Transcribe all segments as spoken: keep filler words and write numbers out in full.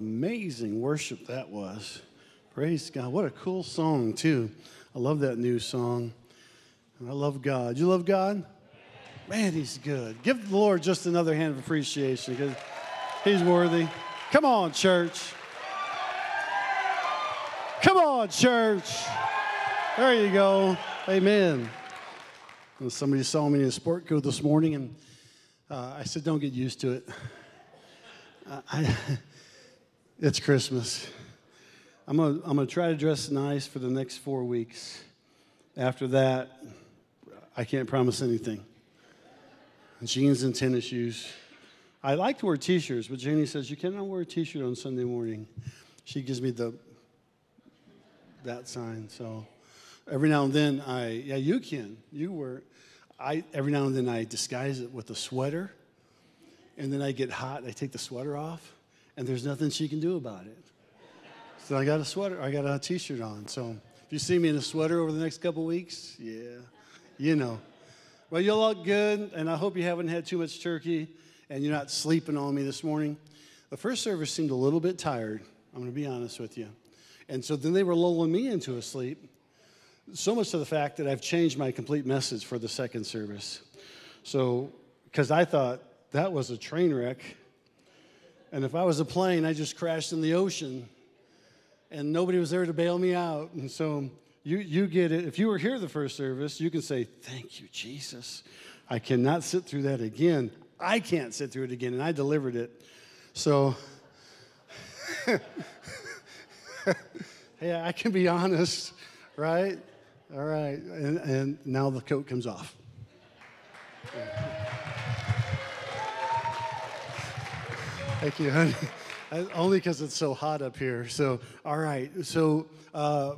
Amazing worship that was. Praise God. What a cool song, too. I love that new song. I love God. You love God? Man, he's good. Give the Lord just another hand of appreciation because he's worthy. Come on, church. Come on, church. There you go. Amen. Somebody saw me in a sport coat this morning, and uh, I said, don't get used to it. I, I, it's Christmas. I'm gonna, I'm gonna try to dress nice for the next four weeks. After that, I can't promise anything. Jeans and tennis shoes. I like to wear T-shirts, but Janie says, you cannot wear a T-shirt on Sunday morning. She gives me the, that sign, so. Every now and then I, yeah, you can, you wear, I, every now and then I disguise it with a sweater, and then I get hot, I take the sweater off, and there's nothing she can do about it. So I got a sweater, I got a T-shirt on. So if you see me in a sweater over the next couple weeks, yeah, you know. Well, you'll look good, and I hope you haven't had too much turkey, and you're not sleeping on me this morning. The first service seemed a little bit tired, I'm going to be honest with you. And so then they were lulling me into a sleep, so much to the fact that I've changed my complete message for the second service. So, because I thought that was a train wreck, and if I was a plane, I just crashed in the ocean. And nobody was there to bail me out. And so you, you get it. If you were here the first service, you can say, thank you, Jesus. I cannot sit through that again. I can't sit through it again, and I delivered it. So, yeah, I can be honest, right? All right, and, and now the coat comes off. Thank you, honey. I, only because it's so hot up here. So, all right. So, uh,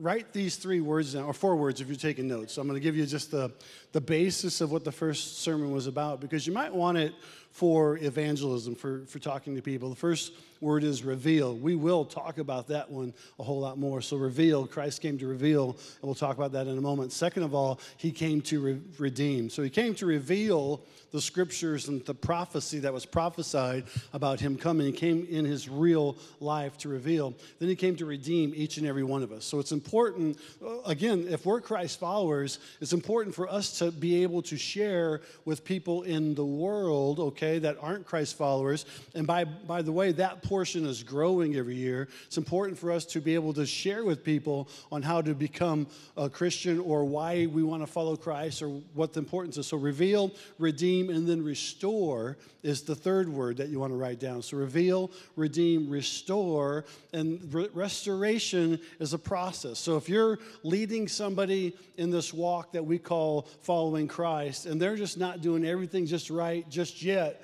write these three words down, or four words if you're taking notes. So I'm going to give you just the, the basis of what the first sermon was about, because you might want it for evangelism, for, for talking to people. The first word is reveal. We will talk about that one a whole lot more. So reveal, Christ came to reveal, and we'll talk about that in a moment. Second of all, he came to re- redeem. So he came to reveal the scriptures and the prophecy that was prophesied about him coming. He came in his real life to reveal. Then he came to redeem each and every one of us. So it's important, again, if we're Christ followers, it's important for us to be able to share with people in the world, okay, that aren't Christ followers. And by, by the way, that portion is growing every year. It's important for us to be able to share with people on how to become a Christian or why we want to follow Christ or what the importance is. So reveal, redeem, and then restore is the third word that you want to write down. So reveal, redeem, restore, and re- restoration is a process. So if you're leading somebody in this walk that we call following Christ and they're just not doing everything just right just yet,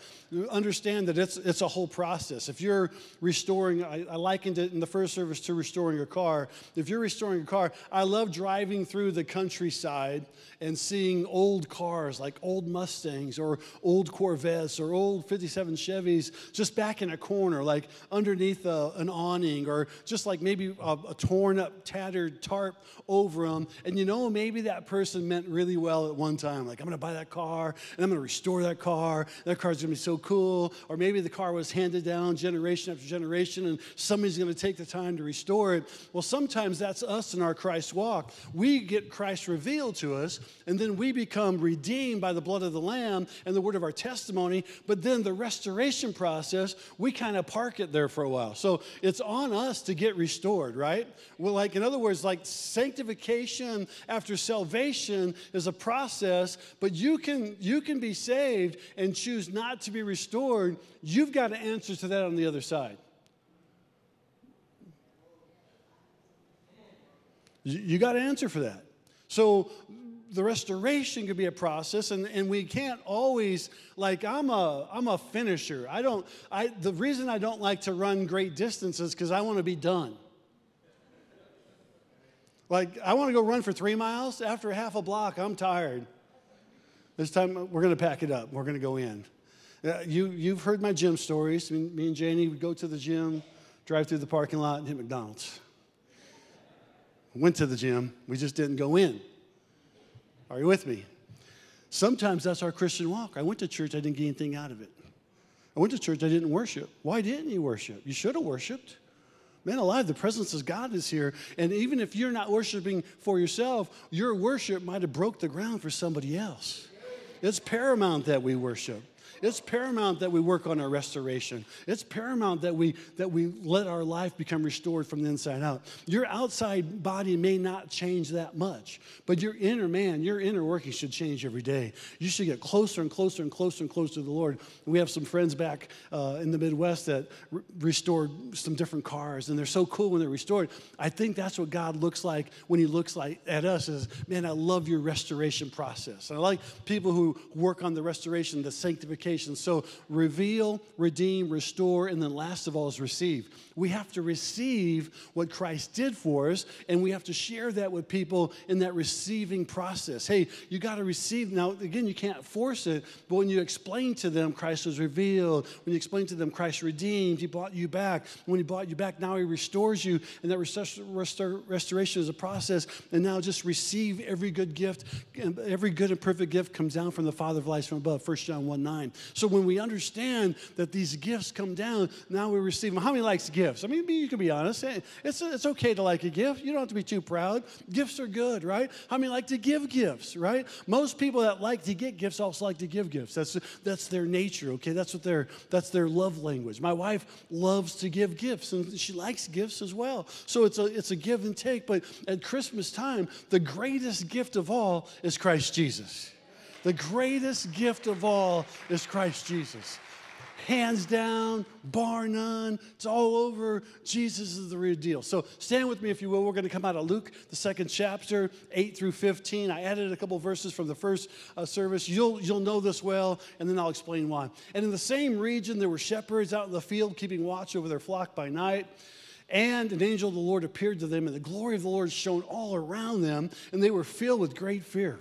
understand that it's it's a whole process. If you're restoring, I, I likened it in the first service to restoring a car. If you're restoring a car, I love driving through the countryside and seeing old cars like old Mustangs or old Corvettes or old fifty-seven Chevys just back in a corner, like underneath a, an awning or just like maybe a, a torn up, tattered tarp over them. And you know, maybe that person meant really well at one time. Like, I'm going to buy that car and I'm going to restore that car. That car's going to be so cool. Or maybe the car was handed down generation after generation and somebody's going to take the time to restore it. Well, sometimes that's us in our Christ walk. We get Christ revealed to us and then we become redeemed by the blood of the Lamb and the word of our testimony. But then the restoration process, we kind of park it there for a while. So it's on us to get restored, right? Well, like in other words, like sanctification after salvation is a process, but you can, you can be saved and choose not to be restored. You've got to answer to that on the other side. You, you got to answer for that. So the restoration could be a process, and, and we can't always, like, I'm a I'm a finisher. I don't, I the reason I don't like to run great distances because I want to be done. Like, I want to go run for three miles. After half a block, I'm tired. This time, we're going to pack it up. We're going to go in. Uh, you, you've heard my gym stories. Me, me and Janie would go to the gym, drive through the parking lot, and hit McDonald's. Went to the gym. We just didn't go in. Are you with me? Sometimes that's our Christian walk. I went to church. I didn't get anything out of it. I I went to church, I didn't worship. Why didn't you worship? You should have worshiped. Man alive, the presence of God is here. And even if you're not worshiping for yourself, your worship might have broke the ground for somebody else. It's paramount that we worship. It's paramount that we work on our restoration. It's paramount that we, that we let our life become restored from the inside out. Your outside body may not change that much, but your inner man, your inner working should change every day. You should get closer and closer and closer and closer to the Lord. We have some friends back uh, in the Midwest that re restored some different cars, and they're so cool when they're restored. I think that's what God looks like when he looks like at us is, man, I love your restoration process. And I like people who work on the restoration, the sanctification. So reveal, redeem, restore, and then last of all is receive. We have to receive what Christ did for us, and we have to share that with people in that receiving process. Hey, you got to receive. Now, again, you can't force it, but when you explain to them Christ was revealed, when you explain to them Christ redeemed, he bought you back. When he bought you back, now he restores you, and that restoration is a process. And now just receive every good gift. Every good and perfect gift comes down from the Father of lights from above, First John one nine. So when we understand that these gifts come down, now we receive them. How many likes gifts? I mean, you can be honest. It's, it's okay to like a gift. You don't have to be too proud. Gifts are good, right? How many like to give gifts, right? Most people that like to get gifts also like to give gifts. That's, that's their nature, okay? That's, what their, that's their love language. My wife loves to give gifts, and she likes gifts as well. So it's a, it's a give and take. But at Christmas time, the greatest gift of all is Christ Jesus. The greatest gift of all is Christ Jesus. Hands down, bar none, it's all over. Jesus is the real deal. So stand with me, if you will. We're going to come out of Luke, the second chapter, eight through fifteen. I added a couple verses from the first uh, service. You'll, you'll know this well, and then I'll explain why. And in the same region, there were shepherds out in the field keeping watch over their flock by night. And an angel of the Lord appeared to them, and the glory of the Lord shone all around them, and they were filled with great fear.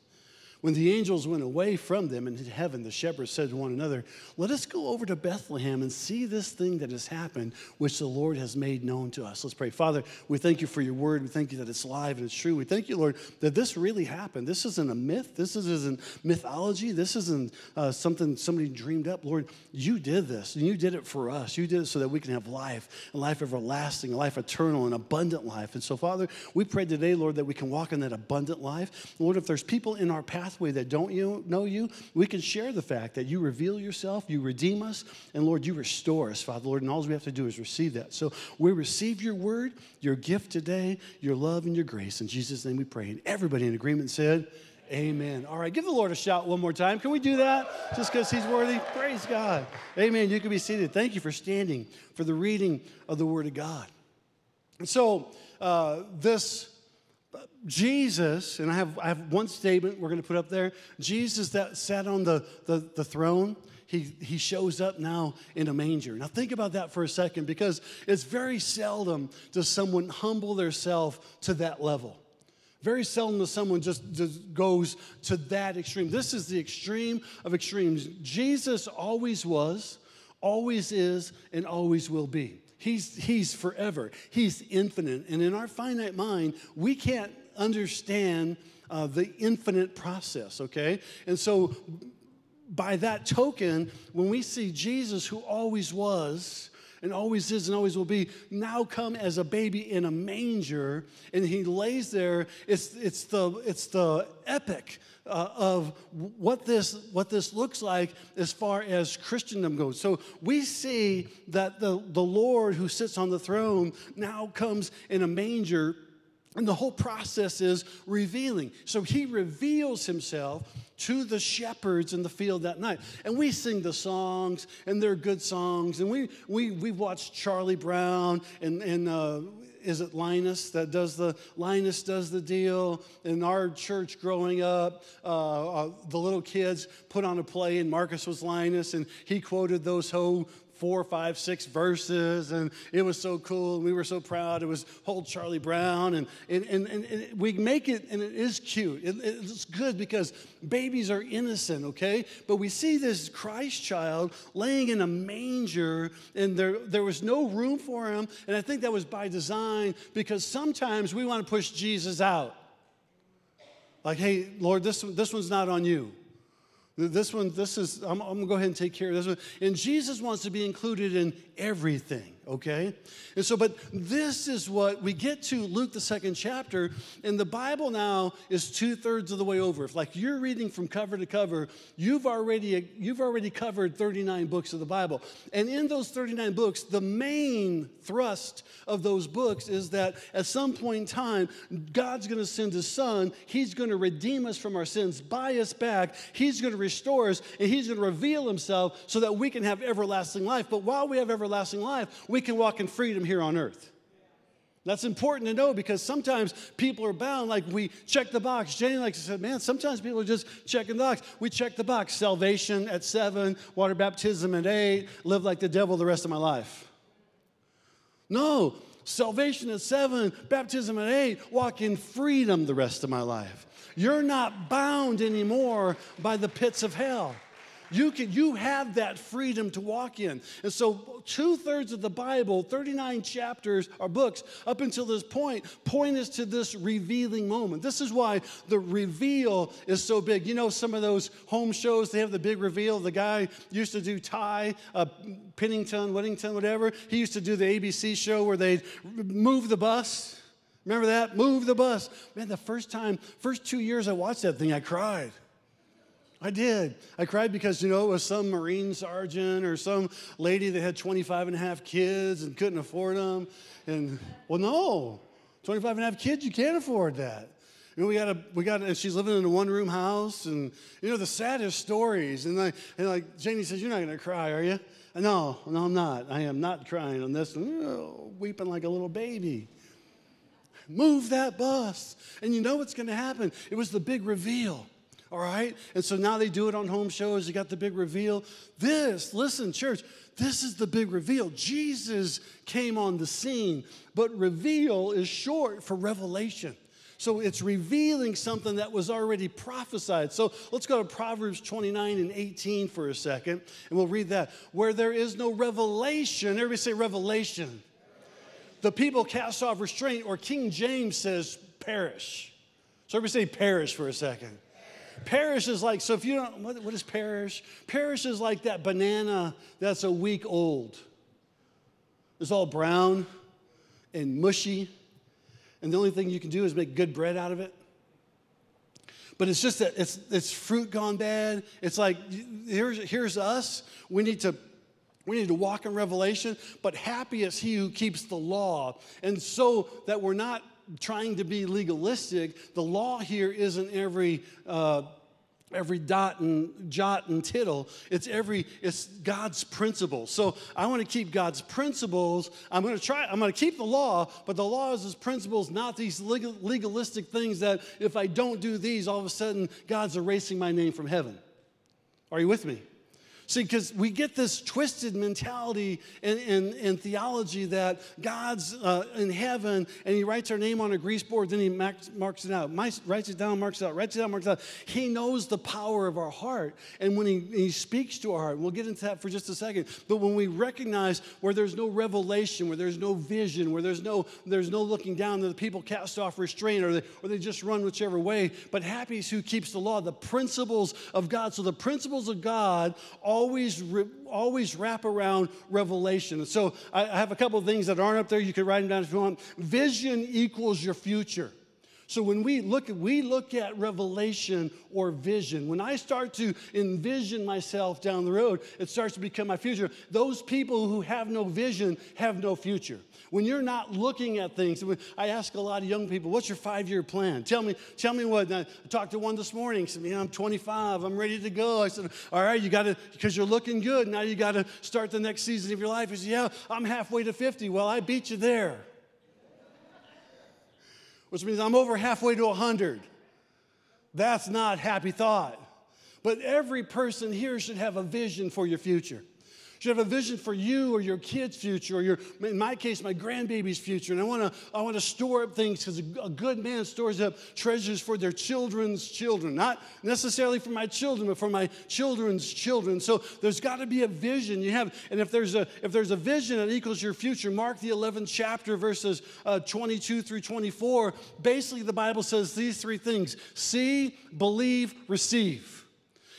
When the angels went away from them into heaven, the shepherds said to one another, "Let us go over to Bethlehem and see this thing that has happened, which the Lord has made known to us." Let's pray. Father, we thank you for your word. We thank you that it's live and it's true. We thank you, Lord, that this really happened. This isn't a myth. This isn't mythology. This isn't uh, something somebody dreamed up. Lord, you did this, and you did it for us. You did it so that we can have life, a life everlasting, a life eternal, an abundant life. And so, Father, we pray today, Lord, that we can walk in that abundant life. Lord, if there's people in our path way that don't you know you, we can share the fact that you reveal yourself, you redeem us, and Lord, you restore us, Father, Lord, and all we have to do is receive that. So we receive your word, your gift today, your love and your grace. In Jesus' name we pray. And everybody in agreement said, amen. All right, give the Lord a shout one more time. Can we do that? Just because he's worthy? Praise God. Amen. You can be seated. Thank you for standing for the reading of the word of God. And so uh, this Jesus, and I have, I have one statement we're going to put up there. Jesus that sat on the, the, the throne, he, he shows up now in a manger. Now think about that for a second, because it's very seldom does someone humble themselves to that level. Very seldom does someone just, just goes to that extreme. This is the extreme of extremes. Jesus always was, always is, and always will be. He's, he's forever. He's infinite. And in our finite mind, we can't understand uh, the infinite process, okay? And so by that token, when we see Jesus, who always was and always is and always will be, now come as a baby in a manger, and he lays there, it's, it's, the, it's the epic Uh, of what this, what this looks like as far as Christendom goes. So we see that the, the Lord who sits on the throne now comes in a manger, and the whole process is revealing. So he reveals himself to the shepherds in the field that night. And we sing the songs, and they're good songs, and we, we, we watch Charlie Brown and, and uh, is it Linus that does the, Linus does the deal. In our church growing up, uh, uh, the little kids put on a play, and Marcus was Linus, and he quoted those whole four, five, six verses, and it was so cool, and we were so proud. It was Hold Charlie Brown, and, and, and, and we make it, and it is cute. It, it's good because babies are innocent, okay? But we see this Christ child laying in a manger, and there, there was no room for him, and I think that was by design because sometimes we want to push Jesus out. Like, hey, Lord, this, this one's not on you. This one, this is, I'm, I'm going to go ahead and take care of this one. And Jesus wants to be included in everything, okay? And so, but this is what, we get to Luke, the second chapter, and the Bible now is two-thirds of the way over. If, like, you're reading from cover to cover, you've already, you've already covered thirty-nine books of the Bible. And in those thirty-nine books, the main thrust of those books is that at some point in time, God's going to send His Son. He's going to redeem us from our sins, buy us back. He's going to restore us, and He's going to reveal Himself so that we can have everlasting life. But while we have everlasting life, we can walk in freedom here on earth. That's important to know because sometimes people are bound, like we check the box. Jenny likes to say, man, sometimes people are just checking the box. We check the box, salvation at seven, water baptism at eight, live like the devil the rest of my life. No, salvation at seven, baptism at eight, walk in freedom the rest of my life. You're not bound anymore by the pits of hell. You can, you have that freedom to walk in. And so two-thirds of the Bible, thirty-nine chapters or books up until this point, point us to this revealing moment. This is why the reveal is so big. You know, some of those home shows, they have the big reveal. The guy used to do Ty, uh, Pennington, Whittington, whatever. He used to do the A B C show where they'd move the bus. Remember that? Move the bus. Man, the first time, first two years I watched that thing, I cried. I did. I cried because, you know, it was some Marine sergeant or some lady that had twenty-five and a half kids and couldn't afford them. And, well, no, twenty-five and a half kids, you can't afford that. You know, we got a, we got, and she's living in a one-room house. And, you know, the saddest stories. And, I, and like, Janie says, you're not going to cry, are you? No, no, I'm not. I am not crying on this. Oh, weeping like a little baby. Move that bus. And you know what's going to happen. It was the big reveal. All right? And so now they do it on home shows. You got the big reveal. This, listen, church, this is the big reveal. Jesus came on the scene, but reveal is short for revelation. So it's revealing something that was already prophesied. So let's go to Proverbs twenty-nine and eighteen for a second, and we'll read that. Where there is no revelation, everybody say revelation. Revelation. The people cast off restraint, or King James says perish. So everybody say perish for a second. Perish is like, so if you don't, what, what is perish? Perish is like that banana that's a week old. It's all brown and mushy, and the only thing you can do is make good bread out of it. But it's just that it's, it's fruit gone bad. It's like, here's, here's us. We need to We need to walk in revelation, but happy is he who keeps the law. And so that we're not trying to be legalistic, the law here isn't every uh, every dot and jot and tittle. It's every it's God's principles. So I want to keep God's principles. I'm going to try. I'm going to keep the law, but the law is His principles, not these legal, legalistic things that if I don't do these, all of a sudden God's erasing my name from heaven. Are you with me? See, because we get this twisted mentality and, and, and theology that God's uh, in heaven, and He writes our name on a grease board, then He marks it out. My, writes it down, marks it out. Writes it down, marks it out. He knows the power of our heart, and when he, he speaks to our heart, we'll get into that for just a second. But when we recognize where there's no revelation, where there's no vision, where there's no there's no looking down, that the people cast off restraint, or they or they just run whichever way. But happy is who keeps the law, the principles of God. So the principles of God all. Always, always wrap around revelation. So I have a couple of things that aren't up there. You can write them down if you want. Vision equals your future. So when we look at, we look at revelation or vision. When I start to envision myself down the road, it starts to become my future. Those people who have no vision have no future. When you're not looking at things, I ask a lot of young people, what's your five-year plan? Tell me, tell me what. And I talked to one this morning. He said, you know, I'm twenty-five. I'm ready to go. I said, all right, you got to, because you're looking good. Now you got to start the next season of your life. He said, yeah, I'm halfway to fifty. Well, I beat you there. Which means I'm over halfway to one hundred. That's not happy thought. But every person here should have a vision for your future. Should have a vision for you or your kid's future or your, in my case, my grandbaby's future. And I want to I want to store up things because a good man stores up treasures for their children's children. Not necessarily for my children, but for my children's children. So there's got to be a vision you have. And if there's a if there's a vision that equals your future, Mark the eleventh chapter, verses uh, twenty-two through twenty-four, basically the Bible says these three things: see, believe, receive.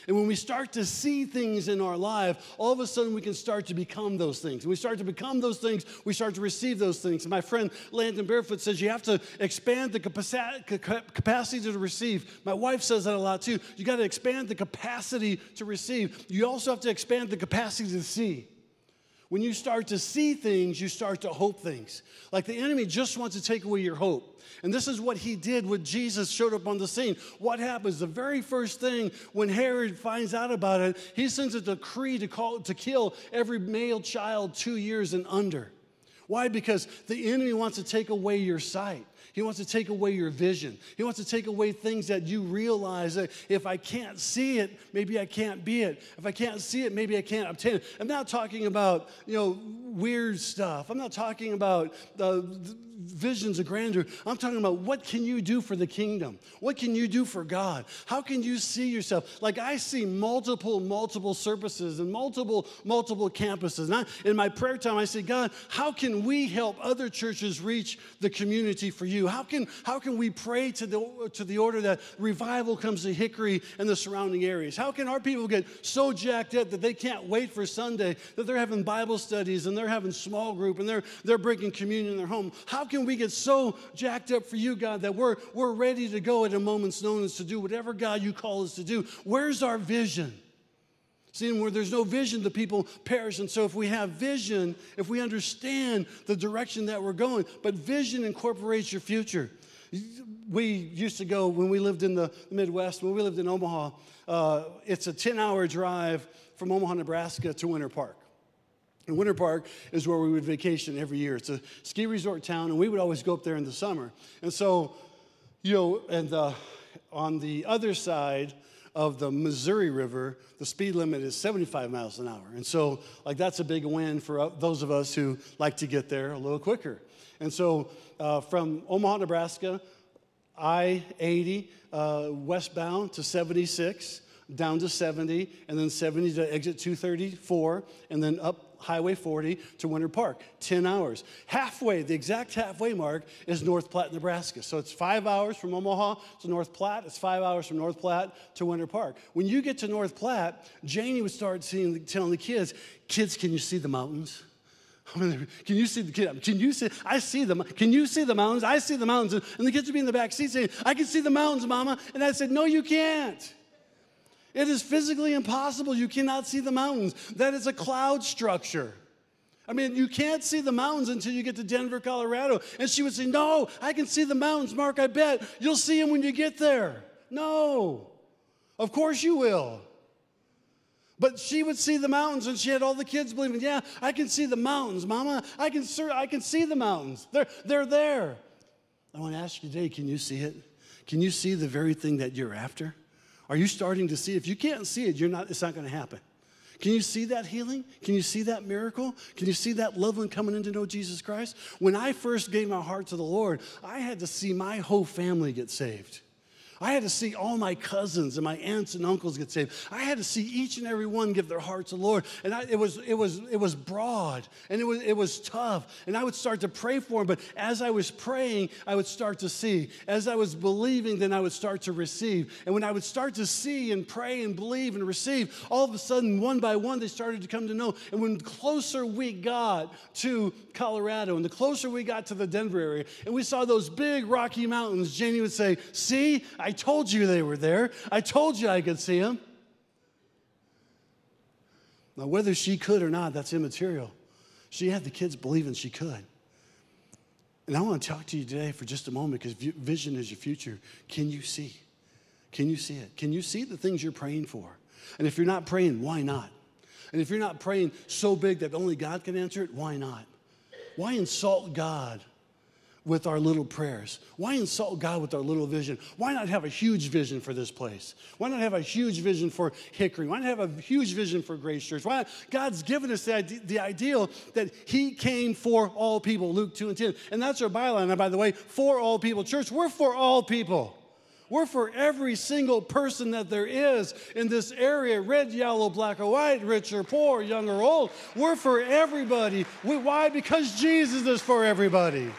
And when we start to see things in our life, all of a sudden we can start to become those things. And we start to become those things, we start to receive those things. And my friend Landon Barefoot says you have to expand the capacity to receive. My wife says that a lot too. You got to expand the capacity to receive. You also have to expand the capacity to see. When you start to see things, you start to hope things. Like the enemy just wants to take away your hope. And this is what he did when Jesus showed up on the scene. What happens? The very first thing when Herod finds out about it, he sends a decree to, call, to kill every male child two years and under. Why? Because the enemy wants to take away your sight. He wants to take away your vision. He wants to take away things that you realize that if I can't see it, maybe I can't be it. If I can't see it, maybe I can't obtain it. I'm not talking about, you know, weird stuff. I'm not talking about the, the visions of grandeur. I'm talking about what can you do for the kingdom? What can you do for God? How can you see yourself? Like I see multiple, multiple services and multiple, multiple campuses. And I, in my prayer time, I say, God, how can we help other churches reach the community for you? How can, how can we pray to the, to the order that revival comes to Hickory and the surrounding areas? How can our people get so jacked up that they can't wait for Sunday, that they're having Bible studies and they're having small group and they're, they're breaking communion in their home? How can we get so jacked up for you, God, that we're, we're ready to go at a moment's notice to do whatever, God, you call us to do? Where's our vision? See, and where there's no vision, the people perish. And so if we have vision, if we understand the direction that we're going, but vision incorporates your future. We used to go, when we lived in the Midwest, when we lived in Omaha, uh, it's a ten-hour drive from Omaha, Nebraska to Winter Park. And Winter Park is where we would vacation every year. It's a ski resort town, and we would always go up there in the summer. And so, you know, and uh, on the other side of the Missouri River, the speed limit is seventy-five miles an hour. And so, like, that's a big win for those of us who like to get there a little quicker. And so, uh, from Omaha, Nebraska, I eighty uh, westbound to seventy-six, down to seventy, and then seventy to exit two thirty-four, and then up Highway forty to Winter Park, ten hours. Halfway, the exact halfway mark is North Platte, Nebraska. So it's five hours from Omaha to North Platte. It's five hours from North Platte to Winter Park. When you get to North Platte, Janie would start seeing, telling the kids, kids, can you see the mountains? I mean, can you see the kid? Can you see? I see them. Can you see the mountains? I see the mountains. And the kids would be in the back seat saying, I can see the mountains, Mama. And I said, no, you can't. It is physically impossible. You cannot see the mountains. That is a cloud structure. I mean, you can't see the mountains until you get to Denver, Colorado. And she would say, no, I can see the mountains, Mark, I bet. You'll see them when you get there. No, of course you will. But she would see the mountains, and she had all the kids believing, yeah, I can see the mountains, Mama. I can, sir, I can see the mountains. They're, they're there. I want to ask you today, can you see it? Can you see the very thing that you're after? Are you starting to see? If you can't see it, you're not, it's not going to happen. Can you see that healing? Can you see that miracle? Can you see that loved one coming in to know Jesus Christ? When I first gave my heart to the Lord, I had to see my whole family get saved. I had to see all my cousins and my aunts and uncles get saved. I had to see each and every one give their heart to the Lord. And I, it was it was it was broad and it was it was tough. And I would start to pray for them. But as I was praying, I would start to see. As I was believing, then I would start to receive. And when I would start to see and pray and believe and receive, all of a sudden, one by one, they started to come to know. And when closer we got to Colorado, and the closer we got to the Denver area, and we saw those big Rocky Mountains, Janie would say, "See, I." I told you they were there. I told you I could see them." Now, whether she could or not, that's immaterial. She had the kids believing she could. And I want to talk to you today for just a moment, because vision is your future. Can you see? Can you see it? Can you see the things you're praying for? And if you're not praying, why not? And if you're not praying so big that only God can answer it, why not? Why insult God with our little prayers? Why insult God with our little vision? Why not have a huge vision for this place? Why not have a huge vision for Hickory? Why not have a huge vision for Grace Church? Why not? God's given us the, ide- the ideal that he came for all people, Luke two and ten. And that's our byline. And by the way, for all people. Church, we're for all people. We're for every single person that there is in this area, red, yellow, black, or white, rich or poor, young or old. We're for everybody. We, why? Because Jesus is for everybody.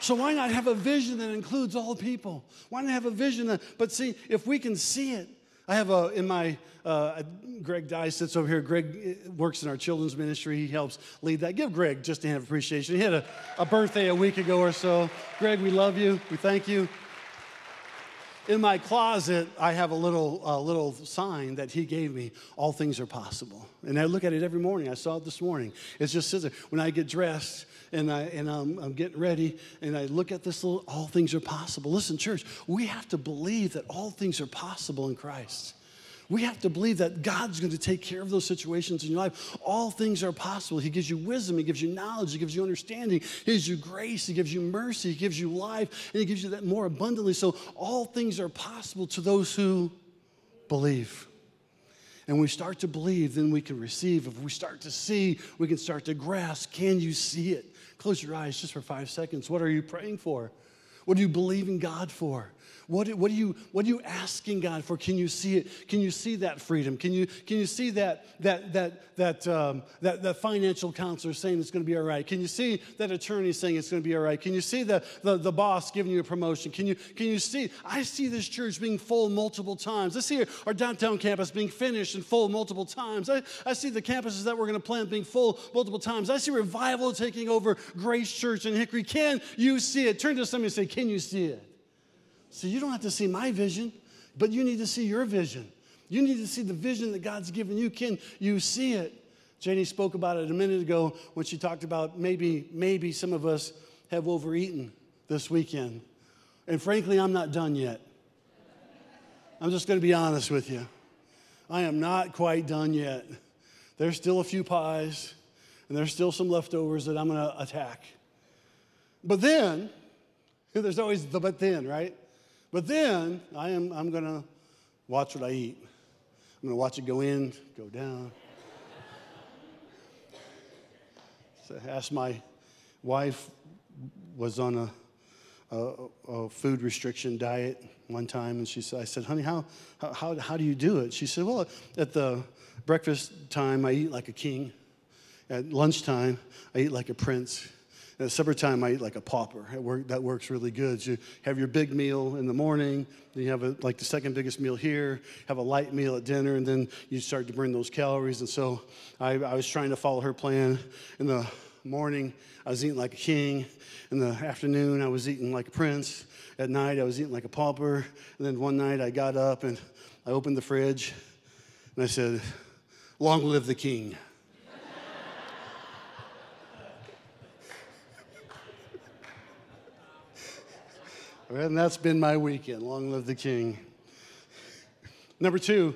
So why not have a vision that includes all people? Why not have a vision that, but see, if we can see it, I have a, in my, uh, Greg Dye sits over here. Greg works in our children's ministry. He helps lead that. Give Greg just a hand of appreciation. He had a, a birthday a week ago or so. Greg, we love you. We thank you. In my closet, I have a little uh, little sign that he gave me, all things are possible. And I look at it every morning. I saw it this morning. It just says, when I get dressed and, I, and I'm, I'm getting ready and I look at this little, all things are possible. Listen, church, we have to believe that all things are possible in Christ. We have to believe that God's going to take care of those situations in your life. All things are possible. He gives you wisdom. He gives you knowledge. He gives you understanding. He gives you grace. He gives you mercy. He gives you life. And he gives you that more abundantly. So all things are possible to those who believe. And we start to believe, then we can receive. If we start to see, we can start to grasp. Can you see it? Close your eyes just for five seconds. What are you praying for? What are you believing God for? What, what, are you, what are you asking God for? Can you see it? Can you see that freedom? Can you, can you see that, that, that, that, um, that, that financial counselor saying it's going to be all right? Can you see that attorney saying it's going to be all right? Can you see the, the, the boss giving you a promotion? Can you, can you see? I see this church being full multiple times. I see our downtown campus being finished and full multiple times. I, I see the campuses that we're going to plant being full multiple times. I see revival taking over Grace Church in Hickory. Can you see it? Turn to somebody and say, can you see it? So you don't have to see my vision, but you need to see your vision. You need to see the vision that God's given you. Can you see it? Janie spoke about it a minute ago when she talked about maybe, maybe some of us have overeaten this weekend. And frankly, I'm not done yet. I'm just going to be honest with you. I am not quite done yet. There's still a few pies, and there's still some leftovers that I'm going to attack. But then, there's always the but then, right? But then I am, I'm going to watch what I eat. I'm going to watch it go in, go down. So I asked my wife, was on a, a, a food restriction diet one time, and she said, I said, honey, how, how, how do you do it? She said, well, at the breakfast time, I eat like a king. At lunchtime, I eat like a prince. At supper time, I eat like a pauper. At work, that works really good. You have your big meal in the morning. Then you have a, like the second biggest meal here. Have a light meal at dinner, and then you start to burn those calories. And so I, I was trying to follow her plan. In the morning, I was eating like a king. In the afternoon, I was eating like a prince. At night, I was eating like a pauper. And then one night, I got up, and I opened the fridge, and I said, long live the king. And that's been my weekend. Long live the king. Number two,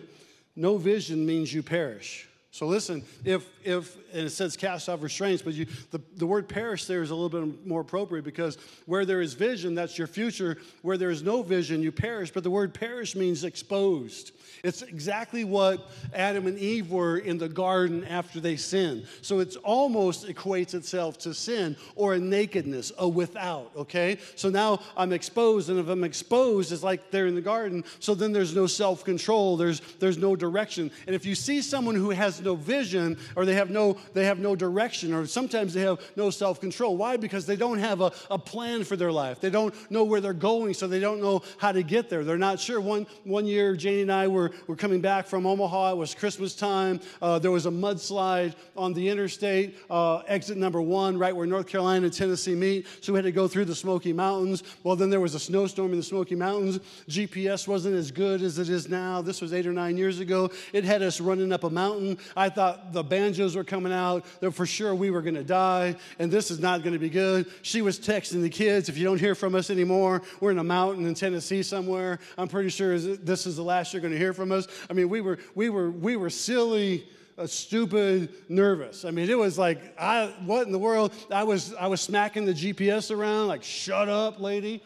no vision means you perish. So listen, if, if and it says cast off restraints, but you, the, the word perish there is a little bit more appropriate because where there is vision, that's your future. Where there is no vision, you perish. But the word perish means exposed. It's exactly what Adam and Eve were in the garden after they sinned. So it almost equates itself to sin or a nakedness, a without, okay? So now I'm exposed, and if I'm exposed, it's like they're in the garden. So then there's no self-control. There's, there's no direction. And if you see someone who has no vision, or they have no they have no direction, or sometimes they have no self-control. Why? Because they don't have a, a plan for their life. They don't know where they're going, so they don't know how to get there. They're not sure. One one year, Janie and I were, were coming back from Omaha. It was Christmas time. Uh, there was a mudslide on the interstate, uh, exit number one, right where North Carolina and Tennessee meet, so we had to go through the Smoky Mountains. Well, then there was a snowstorm in the Smoky Mountains. G P S wasn't as good as it is now. This was eight or nine years ago. It had us running up a mountain. I thought the banjos were coming out, that for sure we were going to die, and this is not going to be good. She was texting the kids, if you don't hear from us anymore, we're in a mountain in Tennessee somewhere. I'm pretty sure this is the last you're going to hear from us. I mean, we were, we were, we were silly uh, stupid nervous. I mean, it was like, I, what in the world? I was, I was smacking the G P S around like, shut up, lady.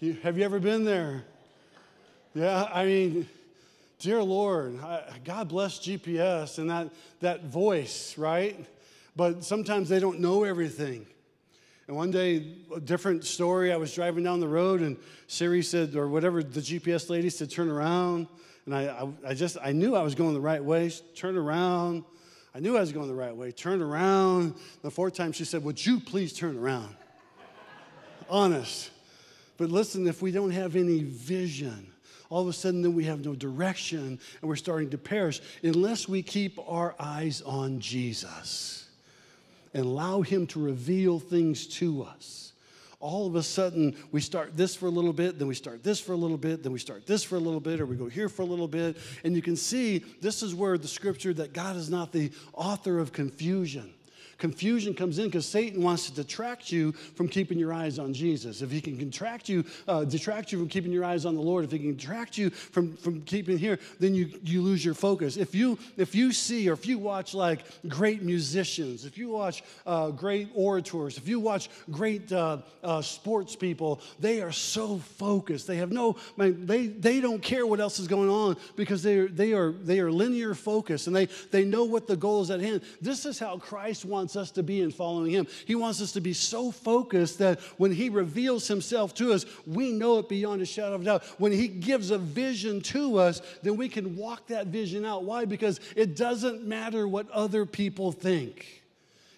You, have you ever been there? Yeah, I mean, dear Lord, I, God bless G P S and that, that voice, right? But sometimes they don't know everything. And one day, a different story, I was driving down the road, and Siri said, or whatever, the G P S lady said, turn around. And I, I, I just, I knew I was going the right way. Turn around. I knew I was going the right way. Turn around. The fourth time, she said, would you please turn around? Honest. But listen, if we don't have any vision, all of a sudden, then we have no direction, and we're starting to perish unless we keep our eyes on Jesus and allow him to reveal things to us. All of a sudden, we start this for a little bit, then we start this for a little bit, then we start this for a little bit, or we go here for a little bit. And you can see this is where the scripture that God is not the author of confusion. Confusion comes in because Satan wants to detract you from keeping your eyes on Jesus. If he can contract you, uh, detract you from keeping your eyes on the Lord, if he can detract you from, from keeping here, then you, you lose your focus. If you, if you see or if you watch like great musicians, if you watch uh, great orators, if you watch great uh, uh, sports people, they are so focused. They have no, I mean, they, they don't care what else is going on because they are, they are, they are linear focused and they, they know what the goal is at hand. This is how Christ wants us to be in following him. He wants us to be so focused that when he reveals himself to us, we know it beyond a shadow of a doubt. When he gives a vision to us, then we can walk that vision out. Why? Because it doesn't matter what other people think.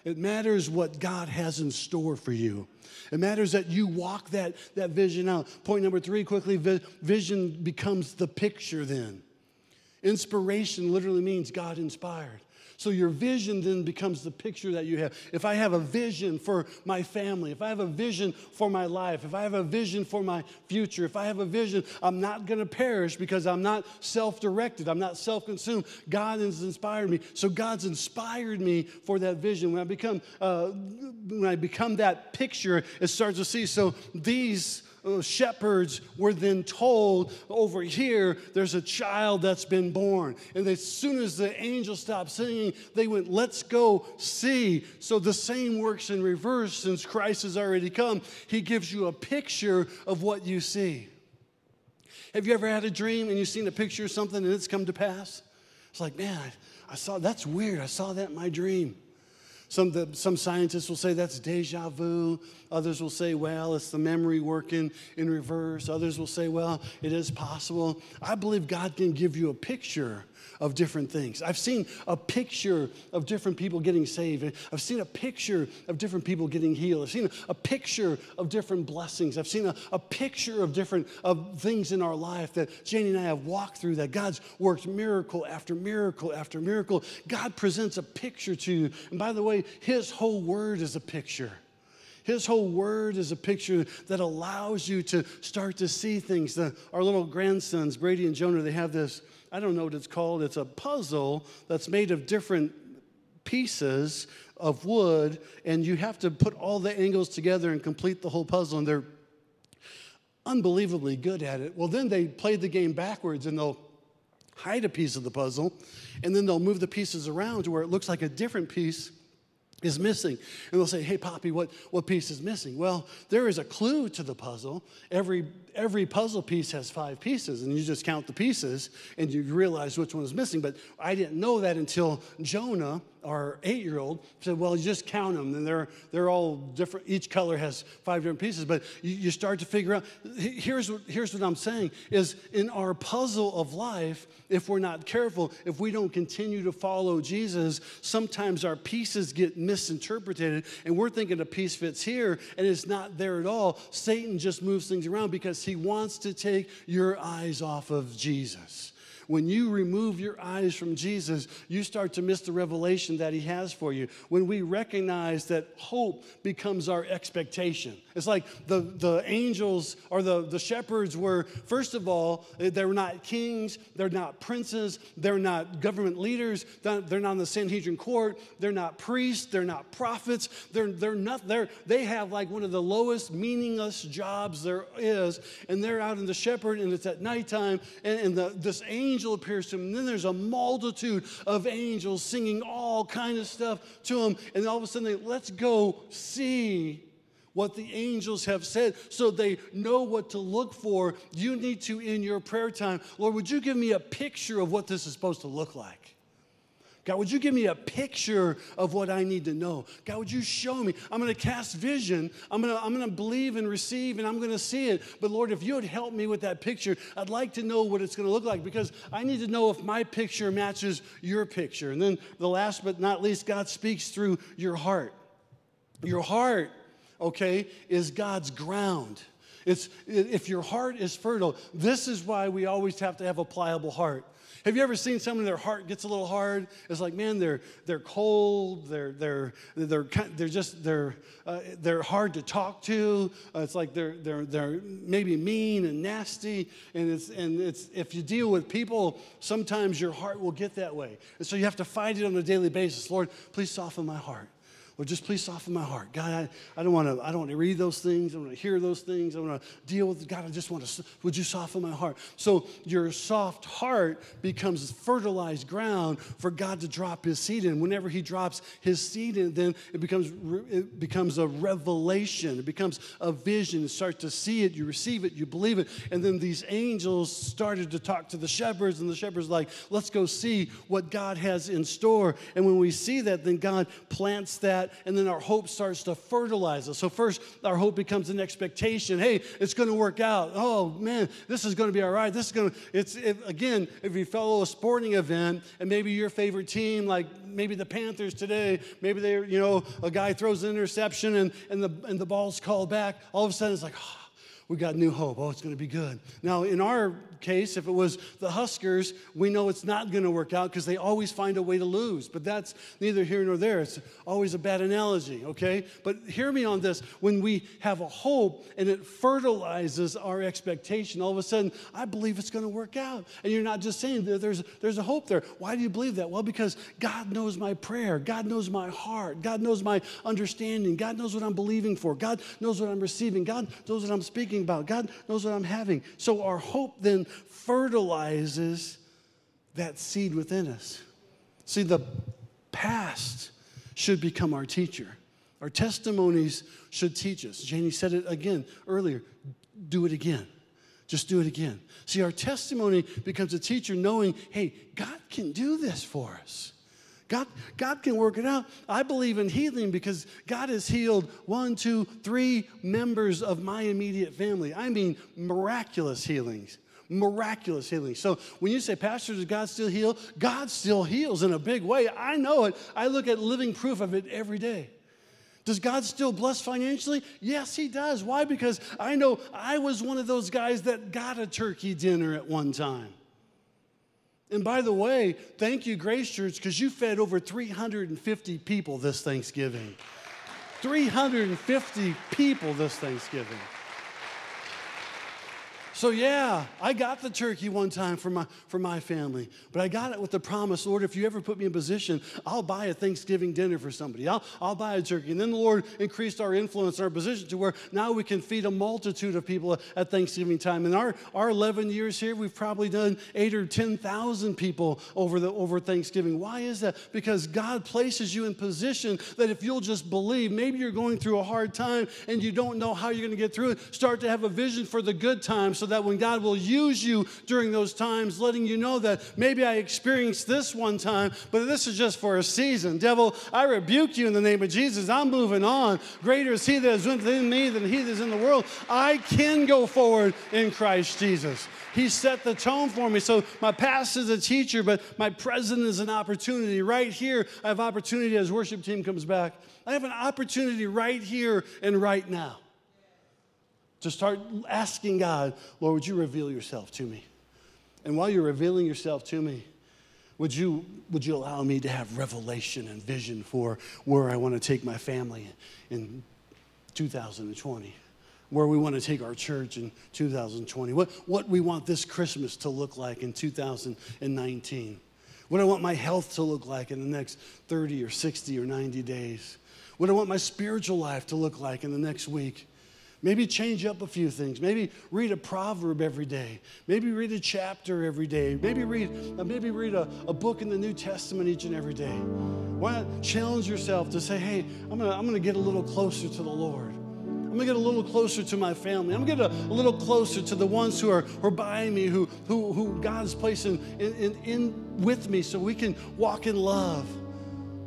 It matters what God has in store for you. It matters that you walk that, that vision out. Point number three, quickly, vision becomes the picture then. Inspiration literally means God inspired. So your vision then becomes the picture that you have. If I have a vision for my family, if I have a vision for my life, if I have a vision for my future, if I have a vision, I'm not going to perish because I'm not self-directed. I'm not self-consumed. God has inspired me. So God's inspired me for that vision. When I become, uh, when I become that picture, it starts to see. So these shepherds were then told, over here, there's a child that's been born. And as soon as the angel stopped singing, they went, let's go see. So the same works in reverse since Christ has already come. He gives you a picture of what you see. Have you ever had a dream and you've seen a picture of something and it's come to pass? It's like, man, I, I saw, that's weird. I saw that in my dream. Some, the, some scientists will say that's deja vu. Others will say, well, it's the memory working in reverse. Others will say, well, it is possible. I believe God can give you a picture of different things. I've seen a picture of different people getting saved. I've seen a picture of different people getting healed. I've seen a picture of different blessings. I've seen a, a picture of different of things in our life that Janie and I have walked through, that God's worked miracle after miracle after miracle. God presents a picture to you. And by the way, his whole word is a picture. His whole word is a picture that allows you to start to see things. The, our little grandsons, Brady and Jonah, they have this, I don't know what it's called. It's a puzzle that's made of different pieces of wood, and you have to put all the angles together and complete the whole puzzle, and they're unbelievably good at it. Well, then they play the game backwards, and they'll hide a piece of the puzzle, and then they'll move the pieces around to where it looks like a different piece is missing. And they'll say, hey, Poppy, what, what piece is missing? Well, there is a clue to the puzzle. Every, every puzzle piece has five pieces, and you just count the pieces, and you realize which one is missing. But I didn't know that until Jonah, our eight-year-old, said, well, you just count them, and they're, they're all different. Each color has five different pieces, but you, you start to figure out. Here's what, here's what I'm saying is in our puzzle of life, if we're not careful, if we don't continue to follow Jesus, sometimes our pieces get misinterpreted, and we're thinking a piece fits here, and it's not there at all. Satan just moves things around because he wants to take your eyes off of Jesus. When you remove your eyes from Jesus, you start to miss the revelation that he has for you. When we recognize that hope becomes our expectation. It's like the, the angels or the, the shepherds were, first of all, they're not kings, they're not princes, they're not government leaders, they're not in the Sanhedrin court, they're not priests, they're not prophets, they're, they're not, they're, they have like one of the lowest meaningless jobs there is, and they're out in the shepherd, and it's at nighttime, and, and the, this angel angel appears to him, and then there's a multitude of angels singing all kind of stuff to him, and all of a sudden they, let's go see what the angels have said so they know what to look for. You need to, in your prayer time, Lord, would you give me a picture of what this is supposed to look like? God, would you give me a picture of what I need to know? God, would you show me? I'm going to cast vision. I'm going to, I'm going to believe and receive, and I'm going to see it. But, Lord, if you would help me with that picture, I'd like to know what it's going to look like, because I need to know if my picture matches your picture. And then the last but not least, God speaks through your heart. Your heart, okay, is God's ground. It's, if your heart is fertile, this is why we always have to have a pliable heart. Have you ever seen someone, their heart gets a little hard? It's like, man, they're they're cold, they're they're they're they're just they're uh, they're hard to talk to. Uh, it's like they're they're they're maybe mean and nasty, and it's and it's if you deal with people, sometimes your heart will get that way, and so you have to fight it on a daily basis. Lord, please soften my heart. Lord, just please soften my heart. God, I, I don't want to. I don't want to read those things. I want to hear those things. I want to deal with. God, I just want to. Would you soften my heart? So your soft heart becomes fertilized ground for God to drop His seed in. Whenever He drops His seed in, then it becomes it becomes a revelation. It becomes a vision. You start to see it. You receive it. You believe it. And then these angels started to talk to the shepherds, and the shepherds were like, let's go see what God has in store. And when we see that, then God plants that. And then our hope starts to fertilize us. So first, our hope becomes an expectation. Hey, it's going to work out. Oh, man, this is going to be all right. This is going to, it's, it, again, if you follow a sporting event, and maybe your favorite team, like maybe the Panthers today, maybe they, you know, a guy throws an interception and, and, the, and the ball's called back. All of a sudden, it's like, oh, we got new hope. Oh, it's going to be good. Now, in our case, if it was the Huskers, we know it's not going to work out because they always find a way to lose. But that's neither here nor there. It's always a bad analogy, okay? But hear me on this. When we have a hope and it fertilizes our expectation, all of a sudden, I believe it's going to work out. And you're not just saying that there's, there's a hope there. Why do you believe that? Well, because God knows my prayer. God knows my heart. God knows my understanding. God knows what I'm believing for. God knows what I'm receiving. God knows what I'm speaking about. God knows what I'm having. So our hope then fertilizes that seed within us. See, the past should become our teacher. Our testimonies should teach us. Janie said it again earlier. Do it again. Just do it again. See, our testimony becomes a teacher, knowing, hey, God can do this for us. God, God can work it out. I believe in healing because God has healed one, two, three members of my immediate family. I mean, miraculous healings. Miraculous healing. So when you say, Pastor, does God still heal? God still heals in a big way. I know it. I look at living proof of it every day. Does God still bless financially? Yes, He does. Why? Because I know I was one of those guys that got a turkey dinner at one time. And by the way, thank you, Grace Church, because you fed over three hundred fifty people this Thanksgiving. three hundred fifty people this Thanksgiving. So yeah, I got the turkey one time for my, for my family, but I got it with the promise, Lord, if you ever put me in position, I'll buy a Thanksgiving dinner for somebody. I'll, I'll buy a turkey. And then the Lord increased our influence, our position to where now we can feed a multitude of people at Thanksgiving time. In our, our eleven years here, we've probably done eight or ten thousand people over, the, over Thanksgiving. Why is that? Because God places you in position that if you'll just believe, maybe you're going through a hard time and you don't know how you're going to get through it, start to have a vision for the good times, so that when God will use you during those times, letting you know that maybe I experienced this one time, but this is just for a season. Devil, I rebuke you in the name of Jesus. I'm moving on. Greater is He that is within me than he that is in the world. I can go forward in Christ Jesus. He set the tone for me. So my past is a teacher, but my present is an opportunity. Right here, I have opportunity as worship team comes back. I have an opportunity right here and right now to start asking God, Lord, would you reveal yourself to me? And while you're revealing yourself to me, would you, would you allow me to have revelation and vision for where I want to take my family in two thousand twenty, where we want to take our church in two thousand twenty, what, what we want this Christmas to look like in two thousand nineteen, what I want my health to look like in the next thirty or sixty or ninety days, what I want my spiritual life to look like in the next week. Maybe change up a few things. Maybe read a proverb every day. Maybe read a chapter every day. Maybe read, maybe read a, a book in the New Testament each and every day. Why not challenge yourself to say, hey, I'm gonna, I'm gonna get a little closer to the Lord. I'm gonna get a little closer to my family. I'm gonna get a, a little closer to the ones who are, who are by me, who, who, who God's placing in, in, in with me, so we can walk in love,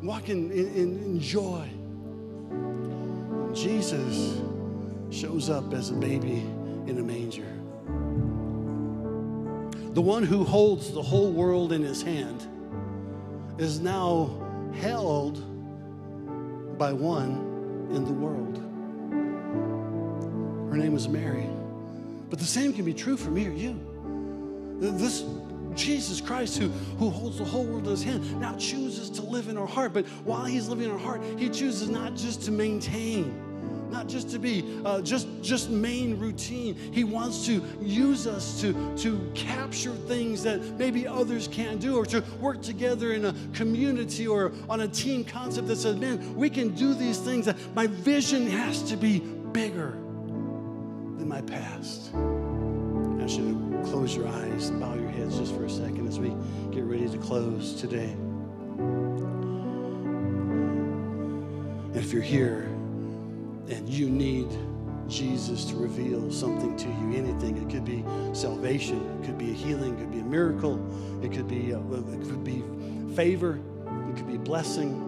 walk in, in, in joy. Jesus shows up as a baby in a manger. The one who holds the whole world in his hand is now held by one in the world. Her name is Mary. But the same can be true for me or you. This Jesus Christ, who, who holds the whole world in his hand, now chooses to live in our heart. But while he's living in our heart, he chooses not just to maintain, not just to be uh, just, just main routine. He wants to use us to, to capture things that maybe others can't do, or to work together in a community or on a team concept that says, man, we can do these things. My vision has to be bigger than my past. I should close your eyes and bow your heads just for a second as we get ready to close today. And if you're here and you need Jesus to reveal something to you, anything, it could be salvation, it could be a healing, it could be a miracle, it could be a, it could be favor, it could be blessing,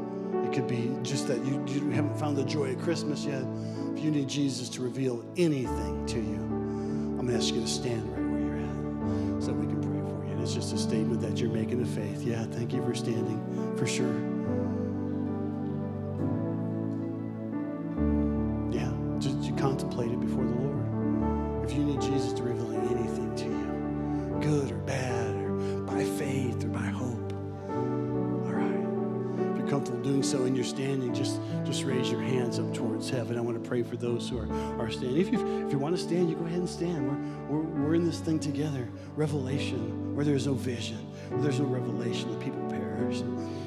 it could be just that you, you haven't found the joy of Christmas yet. If you need Jesus to reveal anything to you, I'm going to ask you to stand right so we can pray for you. And it's just a statement that you're making of faith. Yeah, thank you for standing, for sure. Yeah, just you contemplate it before the Lord. If you need Jesus to reveal anything to you, good or bad, or by faith or by hope, all right. If you're comfortable doing so and you're standing, just, just raise your hands up towards heaven. I want to pray for those who are, are standing. If you, if you want to stand, you go ahead and stand. We're, we're, we're in this thing together. Revelation, where there's no vision, where there's no revelation, the people perish.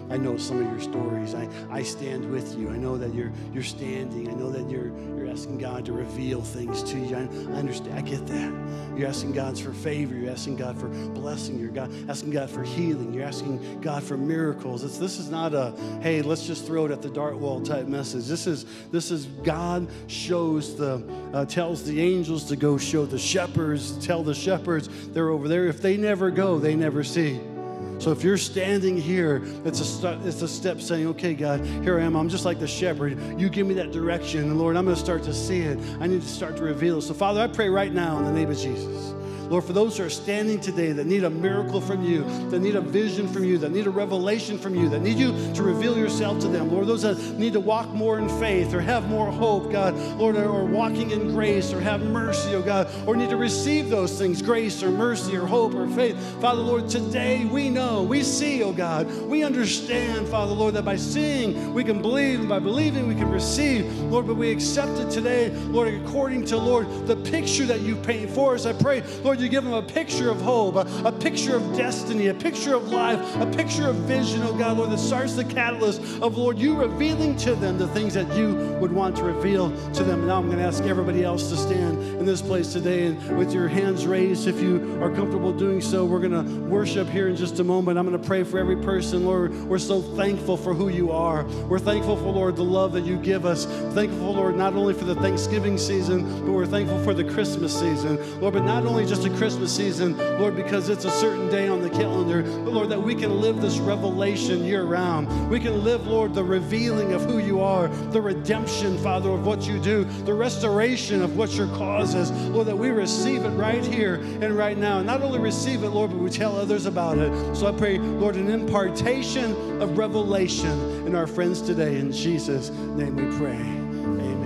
I know some of your stories. I, I stand with you. I know that you're you're standing. I know that you're you're asking God to reveal things to you. I, I understand. I get that. You're asking God for favor. You're asking God for blessing. You're God, asking God for healing. You're asking God for miracles. It's, this is not a, hey, let's just throw it at the dart wall type message. This is this is God shows the uh, tells the angels to go show the shepherds. Tell the shepherds they're over there. If they never go, they never see. So if you're standing here, it's a, st- it's a step saying, okay, God, here I am. I'm just like the shepherd. You give me that direction. And, Lord, I'm going to start to see it. I need to start to reveal it. So, Father, I pray right now in the name of Jesus. Lord, for those who are standing today that need a miracle from you, that need a vision from you, that need a revelation from you, that need you to reveal yourself to them. Lord, those that need to walk more in faith or have more hope, God, Lord, or walking in grace or have mercy, oh God, or need to receive those things, grace or mercy or hope or faith. Father, Lord, today we know, we see, oh God, we understand, Father, Lord, that by seeing we can believe, and by believing we can receive, Lord, but we accept it today, Lord, according to, Lord, the picture that you paint for us. I pray, Lord, you give them a picture of hope, a, a picture of destiny, a picture of life, a picture of vision, oh God, Lord, that starts the catalyst of, Lord, you revealing to them the things that you would want to reveal to them. And now I'm going to ask everybody else to stand in this place today, and with your hands raised, if you are comfortable doing so, we're going to worship here in just a moment. I'm going to pray for every person. Lord, we're so thankful for who you are. We're thankful for, Lord, the love that you give us. Thankful, Lord, not only for the Thanksgiving season, but we're thankful for the Christmas season. Lord, but not only just the Christmas season, Lord, because it's a certain day on the calendar, but Lord, that we can live this revelation year round. We can live, Lord, the revealing of who you are, the redemption, Father, of what you do, the restoration of what your cause is. Lord, that we receive it right here and right now. And not only receive it, Lord, but we tell others about it. So I pray, Lord, an impartation of revelation in our friends today. In Jesus' name we pray. Amen.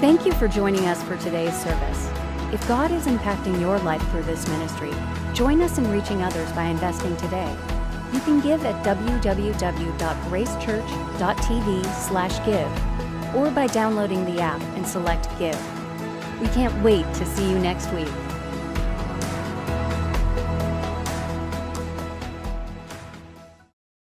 Thank you for joining us for today's service. If God is impacting your life through this ministry, join us in reaching others by investing today. You can give at w w w dot grace church dot t v slash give or by downloading the app and select Give. We can't wait to see you next week.